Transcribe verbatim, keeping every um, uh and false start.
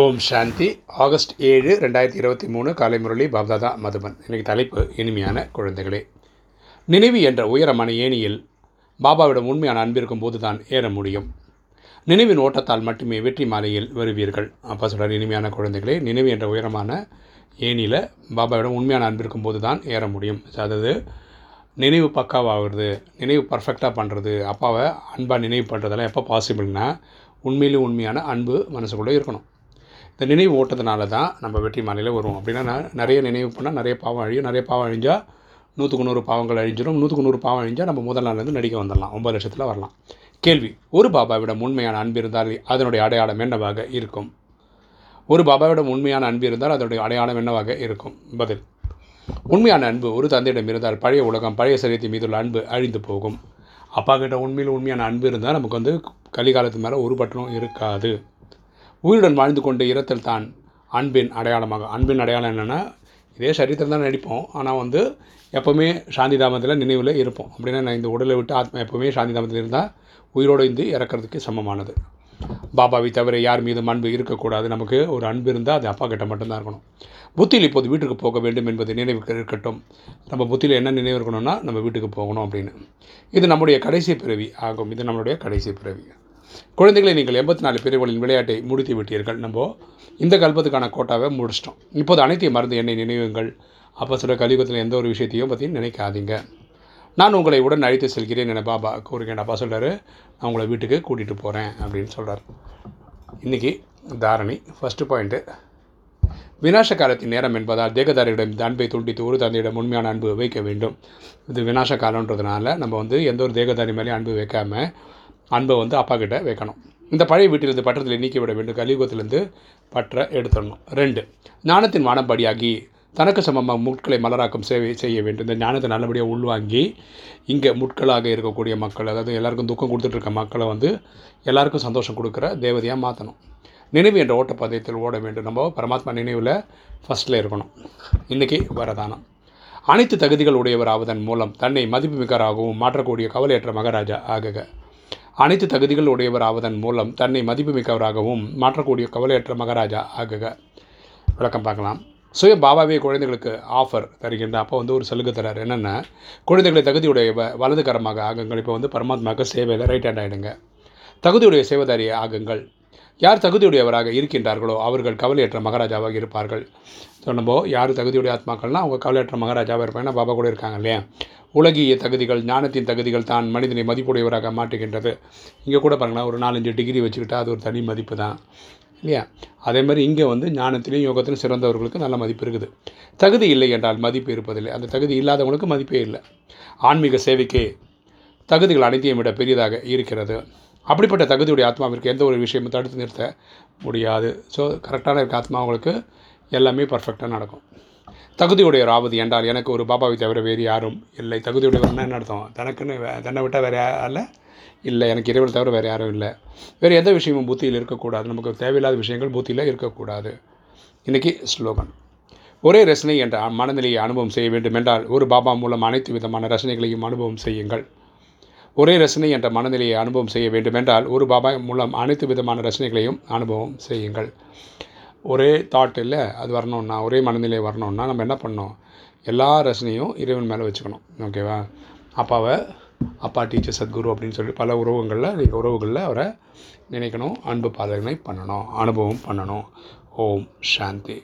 ஓம் சாந்தி. August ஏழு ரெண்டாயிரத்தி இருபத்தி மூணு காலை முரளி பாப்தாதா மதுபன். இன்றைக்கு தலைப்பு இனிமையான குழந்தைகளே. நினைவு என்ற உயரமான ஏணியில் பாபாவிடம் உண்மையான அன்பிருக்கும் போது தான் ஏற முடியும். நினைவின் ஓட்டத்தால் மட்டுமே வெற்றி மாலையில் வருவீர்கள். அப்பா சொல்கிறார், இனிமையான குழந்தைகளே, நினைவு என்ற உயரமான ஏணியில் பாபாவிடம் உண்மையான அன்பிருக்கும் போது தான் ஏற முடியும். அதாவது நினைவு பக்காவாகிறது, நினைவு பர்ஃபெக்டாக பண்ணுறது, அப்பாவை அன்பாக நினைவு பண்ணுறதெல்லாம் எப்போ பாசிபிள்னா உண்மையிலேயே உண்மையான அன்பு மனசுக்குள்ளே இருக்கணும். இந்த நினைவு ஓட்டத்தினால தான் நம்ம வெற்றி மாலையில் வருவோம். அப்படின்னா நிறைய நினைவு பண்ணால் நிறைய பாவம் அழியும், நிறைய பாவம் அழிஞ்சால் நூற்றுக்கு நூறு பாவங்கள் அழிஞ்சிடும், நூற்றுக்கு நூறு பாவம் அழிஞ்சால் நம்ம முதல் நாள்லேருந்து நடிக்க வந்துடலாம், ஒம்பது லட்சத்தில் வரலாம். கேள்வி, ஒரு பாபாவிடம் உண்மையான அன்பு இருந்தால் அதனுடைய அடையாளம் என்னவாக இருக்கும்? ஒரு பாபாவிடம் உண்மையான அன்பு இருந்தால் அதனுடைய அடையாளம் என்னவாக இருக்கும்? பதில், உண்மையான அன்பு ஒரு தந்தையிடம் இருந்தால் பழைய உலகம், பழைய சரீரத்தின் மீதுள்ள அன்பு அழிந்து போகும். அப்பா கிட்ட உண்மையில் உண்மையான அன்பு இருந்தால் நமக்கு வந்து கலிகாலத்து மேலே ஒரு பட்டணம் இருக்காது. உயிருடன் வாழ்ந்து கொண்டு இரத்தல் தான் அன்பின் அடையாளமாக. அன்பின் அடையாளம் என்னென்னா, இதே சரீரத்தில் தான் நடிப்போம், ஆனால் வந்து எப்போவுமே சாந்தி தாமத்தில் நினைவில் இருப்போம். அப்படின்னா நான் இந்த உடலை விட்டு ஆத்மா எப்போவுமே சாந்தி தாமத்தில் இருந்தால் உயிரோடு இருந்து இறக்கிறதுக்கு சமமானது. பாபாவை தவிர யார் மீதும் அன்பு இருக்கக்கூடாது. நமக்கு ஒரு அன்பு இருந்தால் அது அப்பா கிட்ட மட்டும்தான் இருக்கணும். புத்தியில் இப்போது வீட்டுக்கு போக வேண்டும் என்பது நினைவுக்கு இருக்கட்டும். நம்ம புத்தியில் என்ன நினைவு இருக்கணும்னா நம்ம வீட்டுக்கு போகணும் அப்படின்னு. இது நம்முடைய கடைசி பிறவி ஆகும். இது நம்மளுடைய கடைசி பிறவி. குழந்தைகளை, நீங்கள் எண்பத்தி நாலு பிரிவுகளின் விளையாட்டை முடித்து விட்டீர்கள். நம்ம இந்த கல்பத்துக்கான கோட்டாவை முடிச்சிட்டோம். இப்போது அனைத்தையும் மறந்து என்னை நினைவுங்கள். அப்போ சொல்கிற கலியுகத்தில் எந்த ஒரு விஷயத்தையும் பற்றி நினைக்காதீங்க. நான் உங்களை உடன் அழைத்து செல்கிறேன் என பாபா கூறுகிறேன். அப்பா சொல்கிறாரு, நான் உங்களை வீட்டுக்கு கூட்டிகிட்டு போகிறேன் அப்படின்னு சொல்கிறார். இன்றைக்கி தாரணை. ஃபஸ்ட்டு பாயிண்ட்டு, விநாச காலத்தின் நேரம் என்பதால் தேகதாரியிடம் அன்பை துண்டித்து ஒரு தந்தையிடம் உண்மையான அன்பு வைக்க வேண்டும். இது விநாச காலன்றதுனால நம்ம வந்து எந்த ஒரு தேகதாரி மேலேயும் அன்பு வைக்காமல் அன்பை வந்து அப்பா கிட்ட வைக்கணும். இந்த பழைய வீட்டிலிருந்து பற்றத்தில் நீக்கிவிட வேண்டும். கலியுகத்திலிருந்து பற்ற எடுத்துடணும். ரெண்டு, ஞானத்தின் வானம்படியாகி தனக்கு சமமாக முட்களை மலராக்கும் சேவை செய்ய வேண்டும். இந்த ஞானத்தை நல்லபடியாக உள்வாங்கி இங்கே முட்களாக இருக்கக்கூடிய மக்கள், அதாவது எல்லாருக்கும் துக்கம் கொடுத்துட்டு இருக்க மக்களை வந்து எல்லாருக்கும் சந்தோஷம் கொடுக்குற தேவதையாக மாற்றணும். நினைவு என்ற ஓட்டப்பந்தயத்தில் ஓட வேண்டும். நம்ம பரமாத்மா நினைவில் ஃபஸ்ட்டில் இருக்கணும். இன்றைக்கி வரதானம். அனைத்து தகுதிகள் உடையவர் ஆவதன் மூலம் தன்னை மதிப்புமிக்கராகவும் மாற்றக்கூடிய கவலையற்ற மகாராஜா ஆகுக. அனைத்து தகுதிகள் உடையவர் ஆவதன் மூலம் தன்னை மதிப்புமிக்கவராகவும் மாற்றக்கூடிய கவலையற்ற மகாராஜா ஆகுக. விளக்கம் பார்க்கலாம். சுய பாபாவே குழந்தைகளுக்கு ஆஃபர் தருகின்ற அப்போ வந்து ஒரு சலுகை தரார். என்னென்னா, குழந்தைகளை தகுதியுடைய வலதுகரமாக ஆகுங்கள். இப்போ வந்து பரமாத்மாவுக்கு சேவையில் ரைட் ஹேண்ட் ஆகிடுங்க. தகுதியுடைய சேவைதாரி ஆகுங்கள். யார் தகுதியுடையவராக இருக்கின்றார்களோ அவர்கள் கவலையற்ற மகாராஜாவாக இருப்பார்கள். சொன்னபோ யார் தகுதியுடைய ஆத்மாக்கள்னால் அவங்க கவலையற்ற மகாராஜாவாக இருப்பாங்கன்னா பாபா கூட இருக்காங்க இல்லையா. உலகிய தகுதிகள், ஞானத்தின் தகுதிகள் தான் மனிதனை மதிப்புடையவராக மாட்டுகின்றது. இங்கே கூட பாருங்கன்னா, ஒரு நாலஞ்சு டிகிரி வச்சுக்கிட்டா அது ஒரு தனி மதிப்பு தான் இல்லையா. அதே மாதிரி இங்கே வந்து ஞானத்திலையும் யோகத்திலும் சிறந்தவர்களுக்கு நல்ல மதிப்பு இருக்குது. தகுதி இல்லை என்றால் மதிப்பு இருப்பதில்லை. அந்த தகுதி இல்லாதவங்களுக்கு மதிப்பே இல்லை. ஆன்மீக சேவைக்கு தகுதிகள் அனைத்தையும் விட பெரியதாக இருக்கிறது. அப்படிப்பட்ட தகுதியுடைய ஆத்மாவிற்கு எந்த ஒரு விஷயமும் தடுத்து நிறுத்த முடியாது. ஸோ கரெக்டான இருக்க ஆத்மாவுங்களுக்கு எல்லாமே பர்ஃபெக்டாக நடக்கும். தகுதியுடைய ஆவது என்றால் எனக்கு ஒரு பாபாவை தவிர வேறு யாரும் இல்லை. தகுதியுடையவர்னா என்ன அர்த்தம்? தனக்குன்னு தன்னை விட்டால் வேறு யாரில் இல்லை, எனக்கு இறைவனை தவிர வேறு யாரும் இல்லை. வேறு எந்த விஷயமும் புத்தியில் இருக்கக்கூடாது. நமக்கு தேவையில்லாத விஷயங்கள் புத்தியில் இருக்கக்கூடாது. இன்றைக்கி ஸ்லோகன். ஒரே ரசனை என்ற மனநிலையை அனுபவம் செய்ய வேண்டும் என்றால் ஒரு பாபா மூலம் அனைத்து விதமான ரசனைகளையும் அனுபவம் செய்யுங்கள். ஒரே ரசனை என்ற மனநிலையை அனுபவம் செய்ய வேண்டுமென்றால் ஒரு பாபா மூலம் அனைத்து விதமான ரசனைகளையும் அனுபவம் செய்யுங்கள். ஒரே தாட் இல்லை, அது வரணுன்னா, ஒரே மனநிலை வரணுன்னா நம்ம என்ன பண்ணணும்? எல்லா ரசனையும் இறைவன் மேலே வச்சுக்கணும். ஓகேவா? அப்பாவை அப்பா, டீச்சர், சத்குரு அப்படின்னு சொல்லி பல உறவுகளில் நீங்கள் உறவுகளில் அவரை நினைக்கணும். அன்பு பாலனை பண்ணணும், அனுபவம் பண்ணணும். ஓம் சாந்தி.